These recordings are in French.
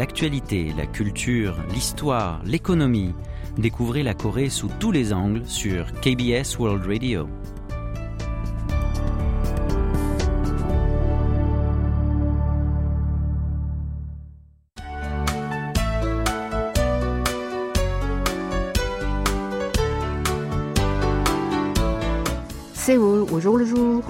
l'actualité, la culture, l'histoire, l'économie. Découvrez la Corée sous tous les angles sur KBS World Radio. Séoul au jour le jour.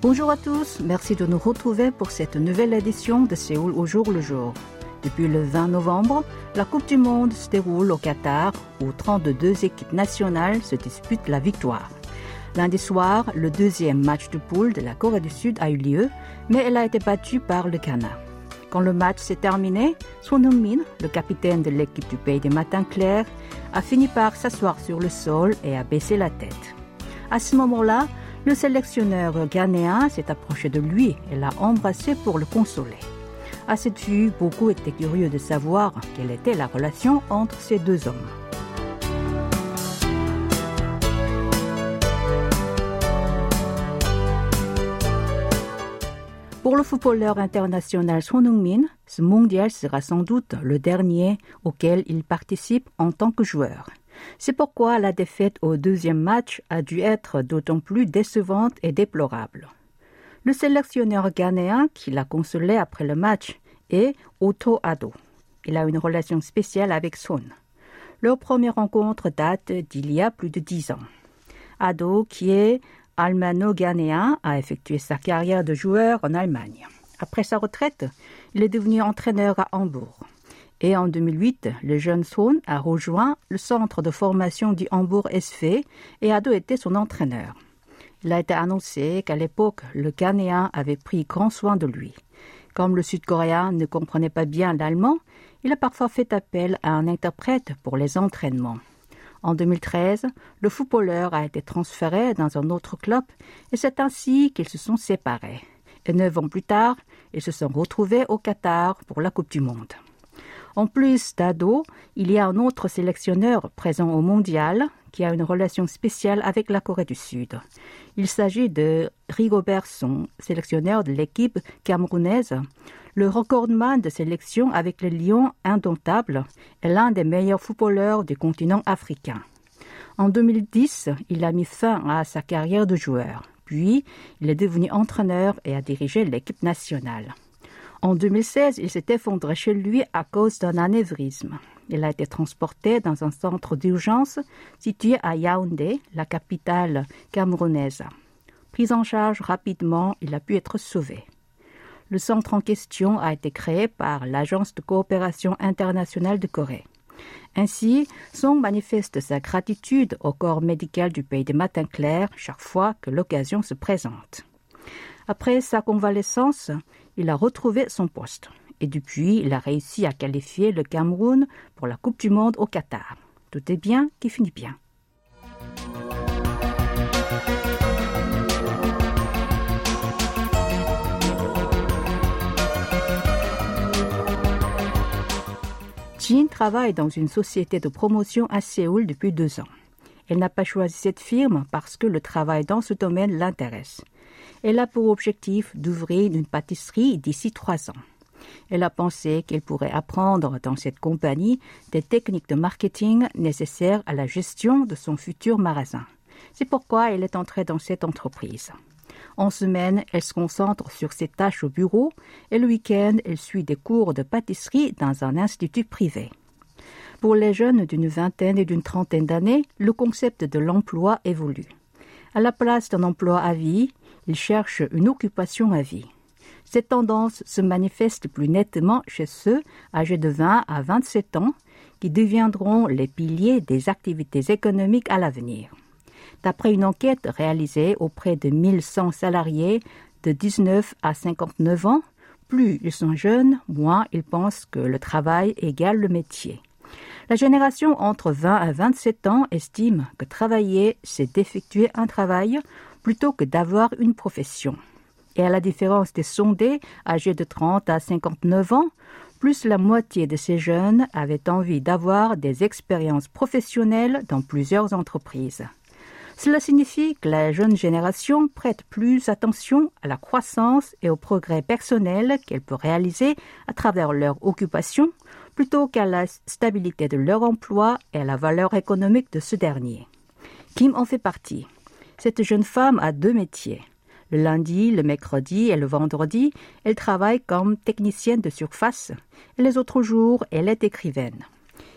Bonjour à tous, merci de nous retrouver pour cette nouvelle édition de Séoul au jour le jour. Depuis le 20 novembre, la Coupe du Monde se déroule au Qatar où 32 équipes nationales se disputent la victoire. Lundi soir, le deuxième match de poule de la Corée du Sud a eu lieu, mais elle a été battue par le Ghana. Quand le match s'est terminé, Son Heung-min, le capitaine de l'équipe du pays des matins clairs, a fini par s'asseoir sur le sol et a baissé la tête. À ce moment-là, le sélectionneur ghanéen s'est approché de lui et l'a embrassé pour le consoler. À cette vue, beaucoup étaient curieux de savoir quelle était la relation entre ces deux hommes. Pour le footballeur international Son Heung-min, ce mondial sera sans doute le dernier auquel il participe en tant que joueur. C'est pourquoi la défaite au deuxième match a dû être d'autant plus décevante et déplorable. Le sélectionneur ghanéen qui l'a consolé après le match est Otto Addo. Il a une relation spéciale avec Son. Leur première rencontre date d'il y a plus de 10 ans. Addo, qui est almano-ghanéen, a effectué sa carrière de joueur en Allemagne. Après sa retraite, il est devenu entraîneur à Hambourg. Et en 2008, le jeune Son a rejoint le centre de formation du Hambourg SV et Addo était son entraîneur. Il a été annoncé qu'à l'époque, le Ghanéen avait pris grand soin de lui. Comme le Sud-Coréen ne comprenait pas bien l'allemand, il a parfois fait appel à un interprète pour les entraînements. En 2013, le footballeur a été transféré dans un autre club et c'est ainsi qu'ils se sont séparés. Et 9 ans plus tard, ils se sont retrouvés au Qatar pour la Coupe du Monde. En plus d'Addo, il y a un autre sélectionneur présent au Mondial qui a une relation spéciale avec la Corée du Sud. Il s'agit de Rigobert Song, sélectionneur de l'équipe camerounaise, le recordman de sélection avec les Lions indomptables et l'un des meilleurs footballeurs du continent africain. En 2010, il a mis fin à sa carrière de joueur. Puis, il est devenu entraîneur et a dirigé l'équipe nationale. En 2016, il s'est effondré chez lui à cause d'un anévrisme. Il a été transporté dans un centre d'urgence situé à Yaoundé, la capitale camerounaise. Pris en charge rapidement, il a pu être sauvé. Le centre en question a été créé par l'Agence de coopération internationale de Corée. Ainsi, Song manifeste sa gratitude au corps médical du pays des matins clairs chaque fois que l'occasion se présente. Après sa convalescence, il a retrouvé son poste et depuis, il a réussi à qualifier le Cameroun pour la Coupe du Monde au Qatar. Tout est bien qui finit bien. Jin travaille dans une société de promotion à Séoul depuis 2 ans. Elle n'a pas choisi cette firme parce que le travail dans ce domaine l'intéresse. Elle a pour objectif d'ouvrir une pâtisserie d'ici 3 ans. Elle a pensé qu'elle pourrait apprendre dans cette compagnie des techniques de marketing nécessaires à la gestion de son futur magasin. C'est pourquoi elle est entrée dans cette entreprise. En semaine, elle se concentre sur ses tâches au bureau et le week-end, elle suit des cours de pâtisserie dans un institut privé. Pour les jeunes d'une vingtaine et d'une trentaine d'années, le concept de l'emploi évolue. À la place d'un emploi à vie, ils cherchent une occupation à vie. Cette tendance se manifeste plus nettement chez ceux âgés de 20 à 27 ans qui deviendront les piliers des activités économiques à l'avenir. D'après une enquête réalisée auprès de 1100 salariés de 19 à 59 ans, plus ils sont jeunes, moins ils pensent que le travail égale le métier. La génération entre 20 à 27 ans estime que travailler, c'est d'effectuer un travail plutôt que d'avoir une profession. Et à la différence des sondés âgés de 30 à 59 ans, plus la moitié de ces jeunes avaient envie d'avoir des expériences professionnelles dans plusieurs entreprises. Cela signifie que la jeune génération prête plus attention à la croissance et au progrès personnel qu'elle peut réaliser à travers leur occupation, plutôt qu'à la stabilité de leur emploi et à la valeur économique de ce dernier. Kim en fait partie. Cette jeune femme a deux métiers. Le lundi, le mercredi et le vendredi, elle travaille comme technicienne de surface. Et les autres jours, elle est écrivaine.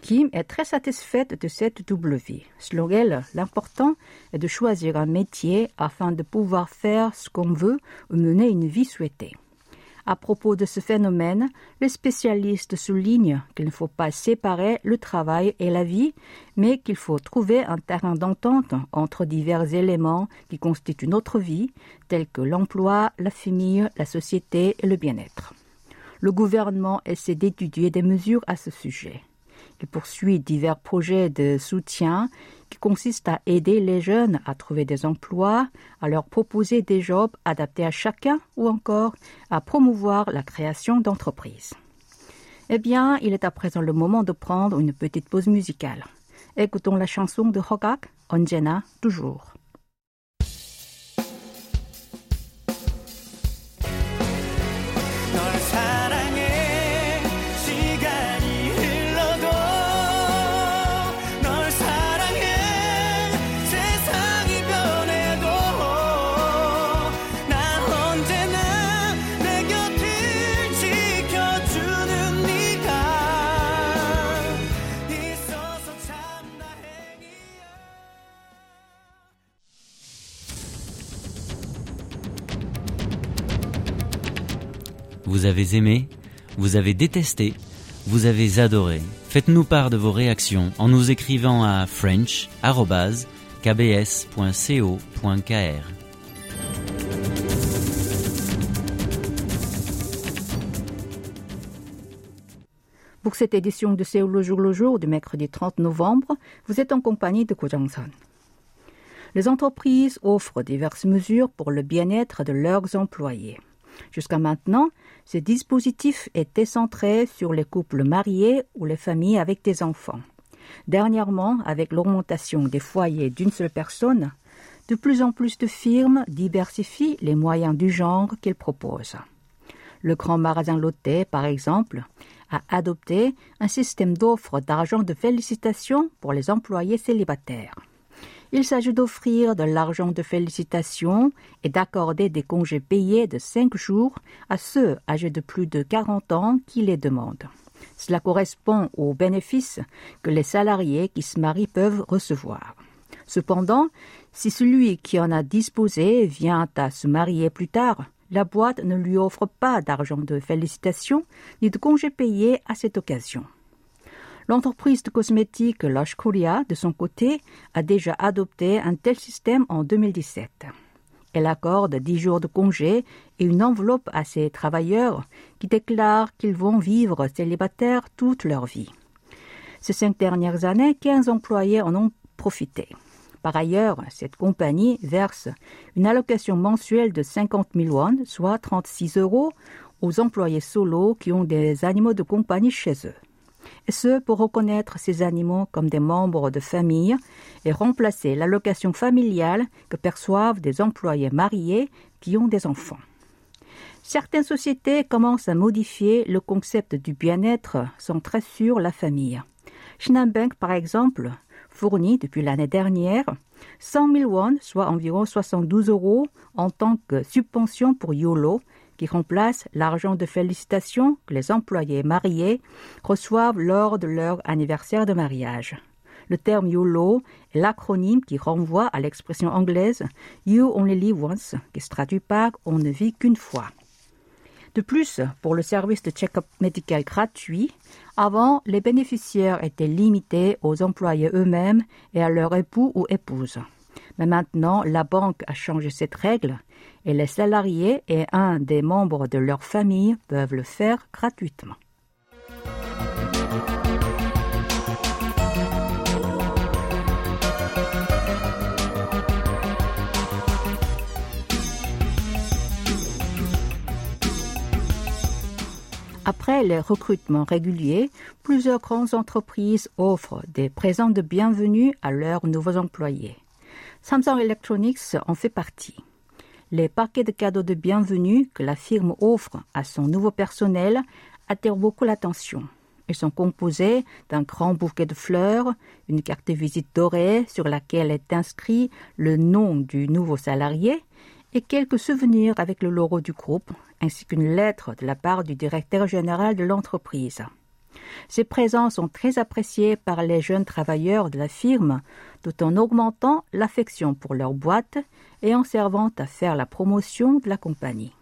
Kim est très satisfaite de cette double vie. Selon elle, l'important est de choisir un métier afin de pouvoir faire ce qu'on veut ou mener une vie souhaitée. À propos de ce phénomène, les spécialistes soulignent qu'il ne faut pas séparer le travail et la vie, mais qu'il faut trouver un terrain d'entente entre divers éléments qui constituent notre vie, tels que l'emploi, la famille, la société et le bien-être. Le gouvernement essaie d'étudier des mesures à ce sujet. Il poursuit divers projets de soutien qui consistent à aider les jeunes à trouver des emplois, à leur proposer des jobs adaptés à chacun ou encore à promouvoir la création d'entreprises. Eh bien, il est à présent le moment de prendre une petite pause musicale. Écoutons la chanson de Hokak, Onjena, toujours. Vous avez aimé, vous avez détesté, vous avez adoré. Faites-nous part de vos réactions en nous écrivant à french@kbs.co.kr. Pour cette édition de Séoul au jour le jour du mercredi 30 novembre, vous êtes en compagnie de Ko Jang-sun. Les entreprises offrent diverses mesures pour le bien-être de leurs employés. Jusqu'à maintenant, ce dispositif était centré sur les couples mariés ou les familles avec des enfants. Dernièrement, avec l'augmentation des foyers d'une seule personne, de plus en plus de firmes diversifient les moyens du genre qu'elles proposent. Le grand magasin Lotte, par exemple, a adopté un système d'offres d'argent de félicitations pour les employés célibataires. Il s'agit d'offrir de l'argent de félicitations et d'accorder des congés payés de 5 jours à ceux âgés de plus de 40 ans qui les demandent. Cela correspond aux bénéfices que les salariés qui se marient peuvent recevoir. Cependant, si celui qui en a disposé vient à se marier plus tard, la boîte ne lui offre pas d'argent de félicitations ni de congés payés à cette occasion. L'entreprise de cosmétiques Lush Korea, de son côté, a déjà adopté un tel système en 2017. Elle accorde 10 jours de congé et une enveloppe à ses travailleurs qui déclarent qu'ils vont vivre célibataires toute leur vie. Ces 5 dernières années, 15 employés en ont profité. Par ailleurs, cette compagnie verse une allocation mensuelle de 50 000 won, soit 36 €, aux employés solos qui ont des animaux de compagnie chez eux. Et ce, pour reconnaître ces animaux comme des membres de famille et remplacer l'allocation familiale que perçoivent des employés mariés qui ont des enfants. Certaines sociétés commencent à modifier le concept du bien-être centré sur la famille. Shinhan Bank, par exemple, fournit depuis l'année dernière 100 000 won, soit environ 72 €, en tant que subvention pour YOLO, qui remplace l'argent de félicitations que les employés mariés reçoivent lors de leur anniversaire de mariage. Le terme YOLO est l'acronyme qui renvoie à l'expression anglaise « You only live once » qui se traduit par « On ne vit qu'une fois ». De plus, pour le service de check-up médical gratuit, avant, les bénéficiaires étaient limités aux employés eux-mêmes et à leur époux ou épouse. Mais maintenant, la banque a changé cette règle et les salariés et un des membres de leur famille peuvent le faire gratuitement. Après les recrutements réguliers, plusieurs grandes entreprises offrent des présents de bienvenue à leurs nouveaux employés. Samsung Electronics en fait partie. Les paquets de cadeaux de bienvenue que la firme offre à son nouveau personnel attirent beaucoup l'attention. Ils sont composés d'un grand bouquet de fleurs, une carte de visite dorée sur laquelle est inscrit le nom du nouveau salarié et quelques souvenirs avec le logo du groupe, ainsi qu'une lettre de la part du directeur général de l'entreprise. Ces présents sont très appréciés par les jeunes travailleurs de la firme, tout en augmentant l'affection pour leur boîte et en servant à faire la promotion de la compagnie.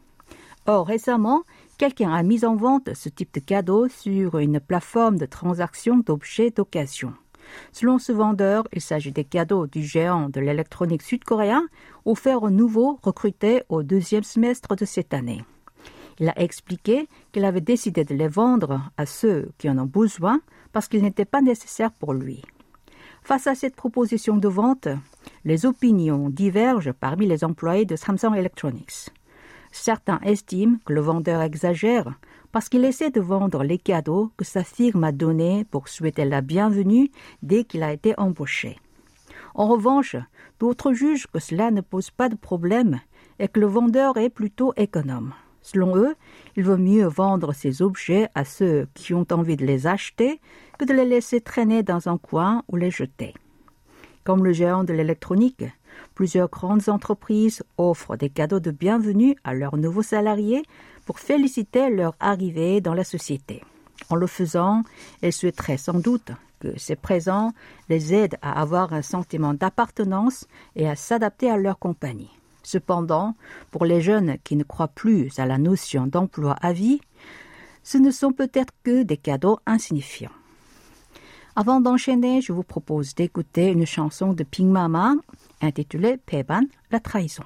Or, récemment, quelqu'un a mis en vente ce type de cadeau sur une plateforme de transaction d'objets d'occasion. Selon ce vendeur, il s'agit des cadeaux du géant de l'électronique sud-coréen offerts aux nouveaux recrutés au deuxième semestre de cette année. Il a expliqué qu'il avait décidé de les vendre à ceux qui en ont besoin parce qu'ils n'étaient pas nécessaires pour lui. Face à cette proposition de vente, les opinions divergent parmi les employés de Samsung Electronics. Certains estiment que le vendeur exagère parce qu'il essaie de vendre les cadeaux que sa firme a donnés pour souhaiter la bienvenue dès qu'il a été embauché. En revanche, d'autres jugent que cela ne pose pas de problème et que le vendeur est plutôt économe. Selon eux, il vaut mieux vendre ces objets à ceux qui ont envie de les acheter que de les laisser traîner dans un coin ou les jeter. Comme le géant de l'électronique, plusieurs grandes entreprises offrent des cadeaux de bienvenue à leurs nouveaux salariés pour féliciter leur arrivée dans la société. En le faisant, elles souhaiteraient sans doute que ces présents les aident à avoir un sentiment d'appartenance et à s'adapter à leur compagnie. Cependant, pour les jeunes qui ne croient plus à la notion d'emploi à vie, ce ne sont peut-être que des cadeaux insignifiants. Avant d'enchaîner, je vous propose d'écouter une chanson de Ping Mama intitulée « Peban, la trahison ».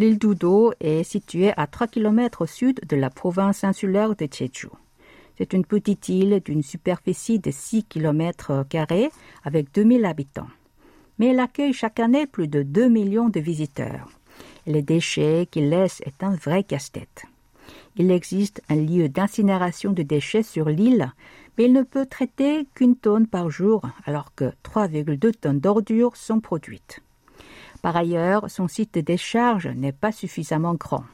L'île d'Udo est située à 3 km au sud de la province insulaire de Jeju. C'est une petite île d'une superficie de 6 km² avec 2000 habitants. Mais elle accueille chaque année plus de 2 millions de visiteurs. Les déchets qu'il laisse est un vrai casse-tête. Il existe un lieu d'incinération de déchets sur l'île, mais il ne peut traiter qu'une tonne par jour, alors que 3,2 tonnes d'ordures sont produites. Par ailleurs, son site de décharge n'est pas suffisamment grand.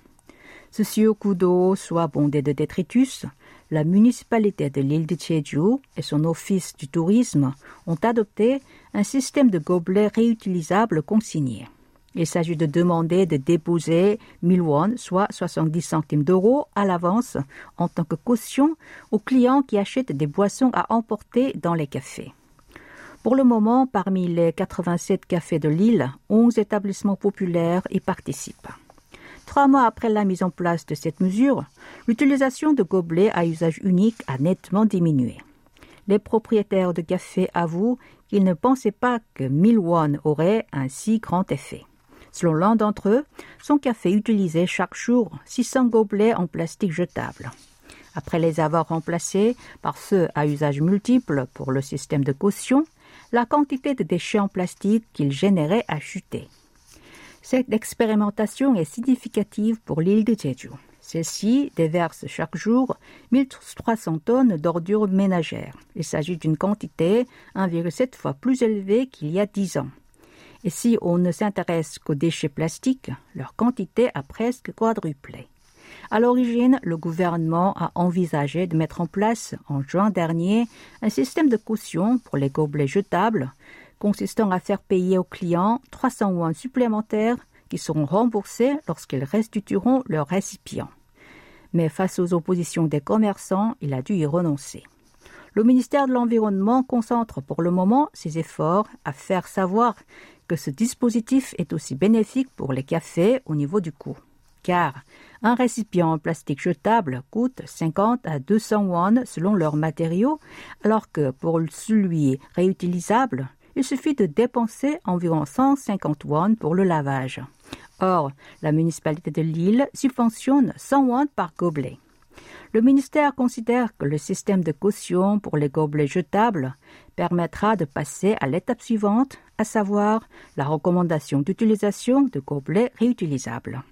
Ceci au cours d'eau soit bondé de détritus, la municipalité de l'île de Jeju et son office du tourisme ont adopté un système de gobelets réutilisables consignés. Il s'agit de demander de déposer 1000 won, soit 70 centimes d'euros, à l'avance en tant que caution aux clients qui achètent des boissons à emporter dans les cafés. Pour le moment, parmi les 87 cafés de l'île, 11 établissements populaires y participent. 3 mois après la mise en place de cette mesure, l'utilisation de gobelets à usage unique a nettement diminué. Les propriétaires de cafés avouent qu'ils ne pensaient pas que 1000 won aurait un si grand effet. Selon l'un d'entre eux, son café utilisait chaque jour 600 gobelets en plastique jetable. Après les avoir remplacés par ceux à usage multiple pour le système de caution, la quantité de déchets en plastique qu'il générait a chuté. Cette expérimentation est significative pour l'île de Jeju. Celle-ci déverse chaque jour 1300 tonnes d'ordures ménagères. Il s'agit d'une quantité 1,7 fois plus élevée qu'il y a 10 ans. Et si on ne s'intéresse qu'aux déchets plastiques, leur quantité a presque quadruplé. À l'origine, le gouvernement a envisagé de mettre en place, en juin dernier, un système de caution pour les gobelets jetables, consistant à faire payer aux clients 300 won supplémentaires qui seront remboursés lorsqu'ils restitueront leurs récipients. Mais face aux oppositions des commerçants, il a dû y renoncer. Le ministère de l'Environnement concentre pour le moment ses efforts à faire savoir que ce dispositif est aussi bénéfique pour les cafés au niveau du coût. Car un récipient en plastique jetable coûte 50 à 200 won selon leurs matériaux, alors que pour celui réutilisable, il suffit de dépenser environ 150 won pour le lavage. Or, la municipalité de Lille subventionne 100 won par gobelet. Le ministère considère que le système de caution pour les gobelets jetables permettra de passer à l'étape suivante, à savoir la recommandation d'utilisation de gobelets réutilisables.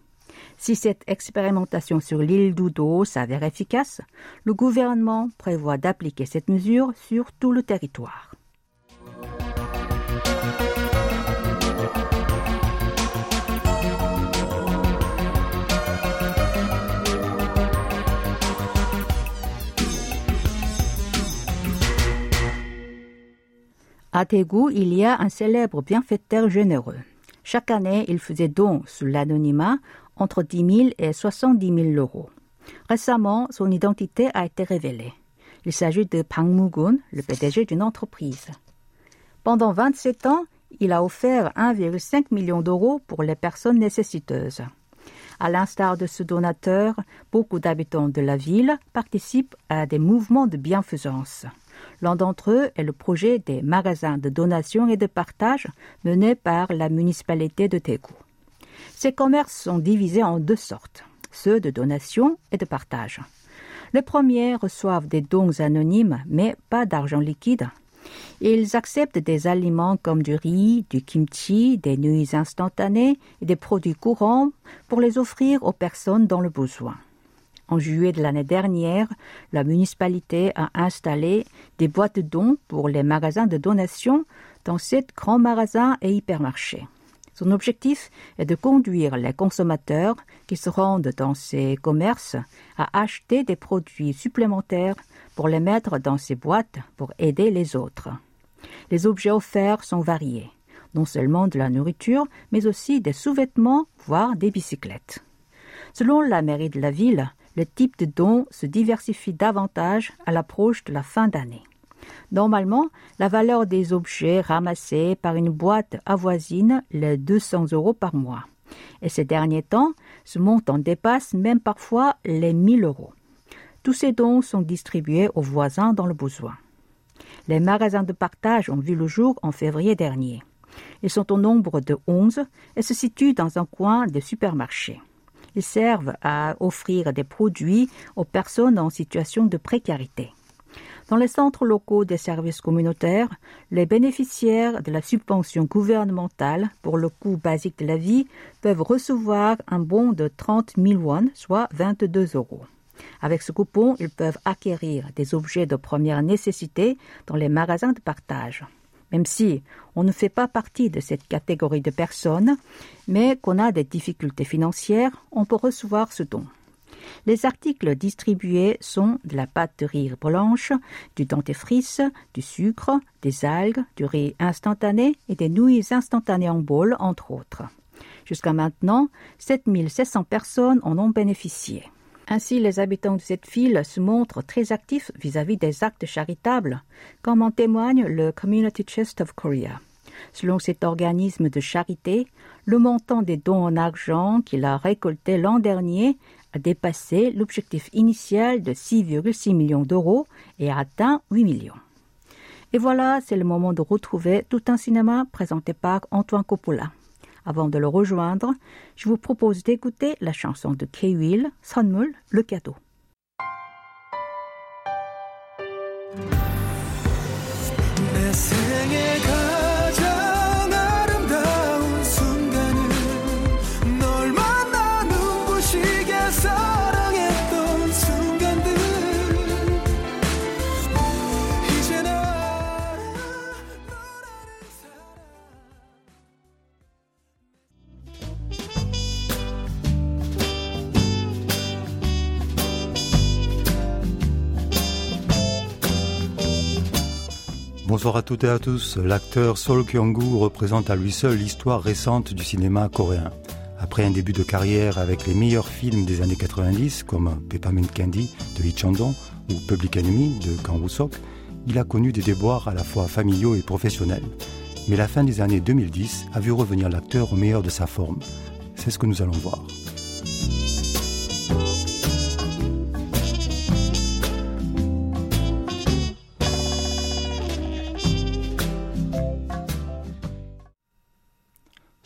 Si cette expérimentation sur l'île d'Udo s'avère efficace, le gouvernement prévoit d'appliquer cette mesure sur tout le territoire. À Daegu, il y a un célèbre bienfaiteur généreux. Chaque année, il faisait don sous l'anonymat entre 10 000 et 70 000 euros. Récemment, son identité a été révélée. Il s'agit de Pang Mugun, le PDG d'une entreprise. Pendant 27 ans, il a offert 1,5 million d'euros pour les personnes nécessiteuses. À l'instar de ce donateur, beaucoup d'habitants de la ville participent à des mouvements de bienfaisance. L'un d'entre eux est le projet des magasins de donation et de partage mené par la municipalité de Daegu. Ces commerces sont divisés en deux sortes, ceux de donation et de partage. Les premiers reçoivent des dons anonymes mais pas d'argent liquide. Ils acceptent des aliments comme du riz, du kimchi, des nouilles instantanées et des produits courants pour les offrir aux personnes dans le besoin. En juillet de l'année dernière, la municipalité a installé des boîtes de dons pour les magasins de donation dans 7 grands magasins et hypermarchés. Son objectif est de conduire les consommateurs qui se rendent dans ces commerces à acheter des produits supplémentaires pour les mettre dans ces boîtes pour aider les autres. Les objets offerts sont variés, non seulement de la nourriture, mais aussi des sous-vêtements, voire des bicyclettes. Selon la mairie de la ville, le type de don se diversifie davantage à l'approche de la fin d'année. Normalement, la valeur des objets ramassés par une boîte avoisine les 200 euros par mois. Et ces derniers temps, ce montant dépasse même parfois les 1000 euros. Tous ces dons sont distribués aux voisins dans le besoin. Les magasins de partage ont vu le jour en février dernier. Ils sont au nombre de 11 et se situent dans un coin des supermarchés. Ils servent à offrir des produits aux personnes en situation de précarité. Dans les centres locaux des services communautaires, les bénéficiaires de la subvention gouvernementale pour le coût basique de la vie peuvent recevoir un bon de 30 000 won, soit 22 euros. Avec ce coupon, ils peuvent acquérir des objets de première nécessité dans les magasins de partage. Même si on ne fait pas partie de cette catégorie de personnes, mais qu'on a des difficultés financières, on peut recevoir ce don. Les articles distribués sont de la pâte de riz blanche, du dentifrice, du sucre, des algues, du riz instantané et des nouilles instantanées en bol, entre autres. Jusqu'à maintenant, 7 700 personnes en ont bénéficié. Ainsi, les habitants de cette ville se montrent très actifs vis-à-vis des actes charitables, comme en témoigne le Community Chest of Korea. Selon cet organisme de charité, le montant des dons en argent qu'il a récolté l'an dernier a dépassé l'objectif initial de 6,6 millions d'euros et a atteint 8 millions. Et voilà, c'est le moment de retrouver Tout un cinéma présenté par Antoine Coppola. Avant de le rejoindre, je vous propose d'écouter la chanson de K. Will, Sonmul, le cadeau. Bonsoir à toutes et à tous. L'acteur Sol Kyung-gu représente à lui seul l'histoire récente du cinéma coréen. Après un début de carrière avec les meilleurs films des années 90 comme Peppermint Candy de Lee Chang-dong ou Public Enemy de Kang Woo-suk, il a connu des déboires à la fois familiaux et professionnels. Mais la fin des années 2010 a vu revenir l'acteur au meilleur de sa forme. C'est ce que nous allons voir.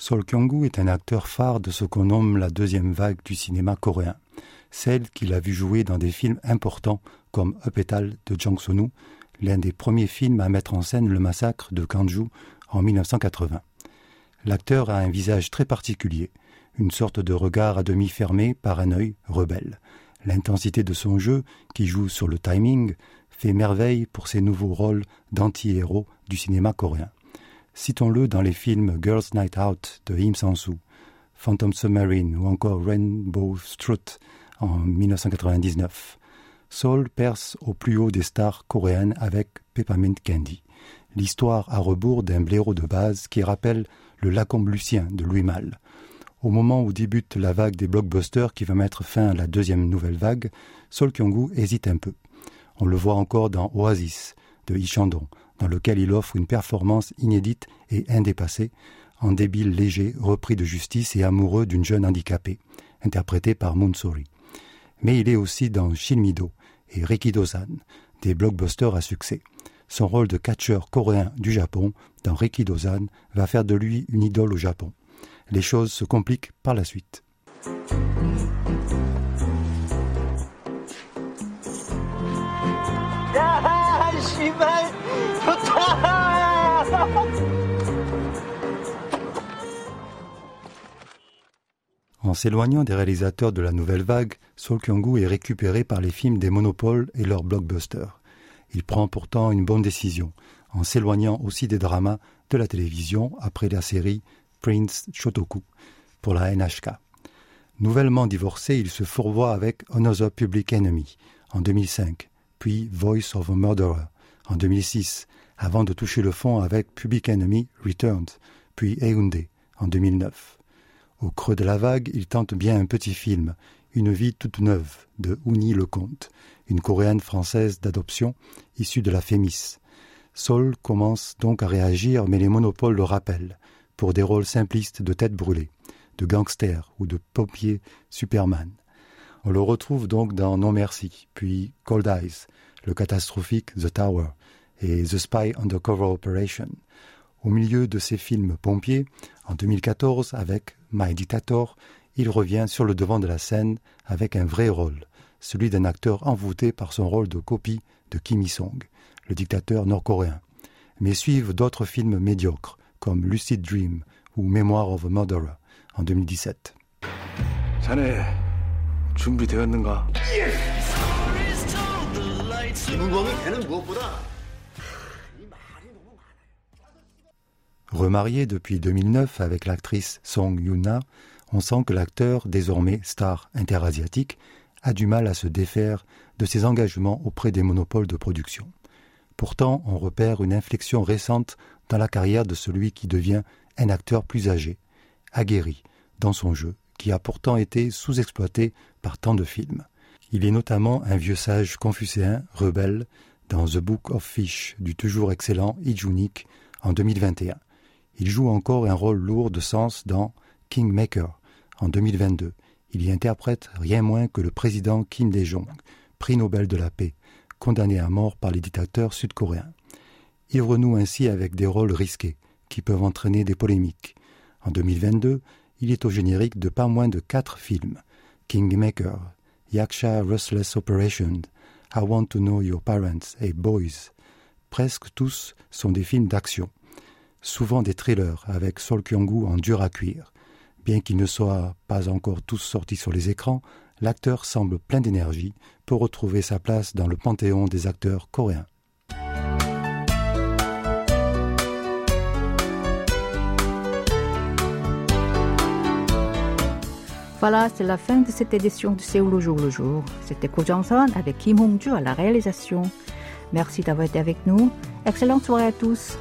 Sol Kyung-gu est un acteur phare de ce qu'on nomme la deuxième vague du cinéma coréen, celle qu'il a vu jouer dans des films importants comme Upétal de Jang Sun-woo, l'un des premiers films à mettre en scène le massacre de Gwangju en 1980. L'acteur a un visage très particulier, une sorte de regard à demi fermé par un œil rebelle. L'intensité de son jeu, qui joue sur le timing, fait merveille pour ses nouveaux rôles d'anti-héros du cinéma coréen. Citons-le dans les films Girls' Night Out de Im Sang-soo, Phantom Submarine ou encore Rainbow Strut en 1999. Sol perce au plus haut des stars coréennes avec Peppermint Candy, l'histoire à rebours d'un blaireau de base qui rappelle le Lacombe Lucien de Louis Malle. Au moment où débute la vague des blockbusters qui va mettre fin à la deuxième nouvelle vague, Sol Kyung-gu hésite un peu. On le voit encore dans Oasis de Lee Chang-dong, dans lequel il offre une performance inédite et indépassée, en débile léger, repris de justice et amoureux d'une jeune handicapée, interprétée par Moon Sori. Mais il est aussi dans Shinmido et Rikidozan, des blockbusters à succès. Son rôle de catcheur coréen du Japon dans Rikidozan va faire de lui une idole au Japon. Les choses se compliquent par la suite. En s'éloignant des réalisateurs de la nouvelle vague, Sol Kyung-gu est récupéré par les films des monopoles et leurs blockbusters. Il prend pourtant une bonne décision, en s'éloignant aussi des dramas de la télévision après la série Prince Shotoku pour la NHK. Nouvellement divorcé, il se fourvoie avec Another Public Enemy en 2005, puis Voice of a Murderer en 2006, avant de toucher le fond avec Public Enemy Returned, puis Yaoundé en 2009. Au creux de la vague, il tente bien un petit film, Une vie toute neuve, de Ouni Lecomte, une coréenne française d'adoption issue de la FEMIS. Sol commence donc à réagir, mais les monopoles le rappellent, pour des rôles simplistes de tête brûlée, de gangster ou de pompier Superman. On le retrouve donc dans Non Merci, puis Cold Eyes, le catastrophique The Tower et The Spy Undercover Operation. Au milieu de ses films pompiers, en 2014, avec My Dictator, il revient sur le devant de la scène avec un vrai rôle, celui d'un acteur envoûté par son rôle de copie de Kim Il-sung, le dictateur nord-coréen. Mais suivent d'autres films médiocres, comme Lucid Dream ou Memoir of a Murderer en 2017. Remarié depuis 2009 avec l'actrice Song Yuna, on sent que l'acteur, désormais star interasiatique, a du mal à se défaire de ses engagements auprès des monopoles de production. Pourtant, on repère une inflexion récente dans la carrière de celui qui devient un acteur plus âgé, aguerri dans son jeu, qui a pourtant été sous-exploité par tant de films. Il est notamment un vieux sage confucéen, rebelle, dans The Book of Fish du toujours excellent Lee Jun-ik en 2021. Il joue encore un rôle lourd de sens dans Kingmaker en 2022. Il y interprète rien moins que le président Kim Dae-jong, prix Nobel de la paix, condamné à mort par les dictateurs sud-coréens. Il renoue ainsi avec des rôles risqués, qui peuvent entraîner des polémiques. En 2022, il est au générique de pas moins de 4 films. Kingmaker, Yaksha Rustless Operation, I Want to Know Your Parents et Boys. Presque tous sont des films d'action, souvent des thrillers avec Sol Kyung-gu en dur à cuire. Bien qu'ils ne soient pas encore tous sortis sur les écrans, l'acteur semble plein d'énergie pour retrouver sa place dans le panthéon des acteurs coréens. Voilà, c'est la fin de cette édition de Séoul au jour le jour. C'était Ko Jong-sun avec Kim Hong-ju à la réalisation. Merci d'avoir été avec nous. Excellente soirée à tous.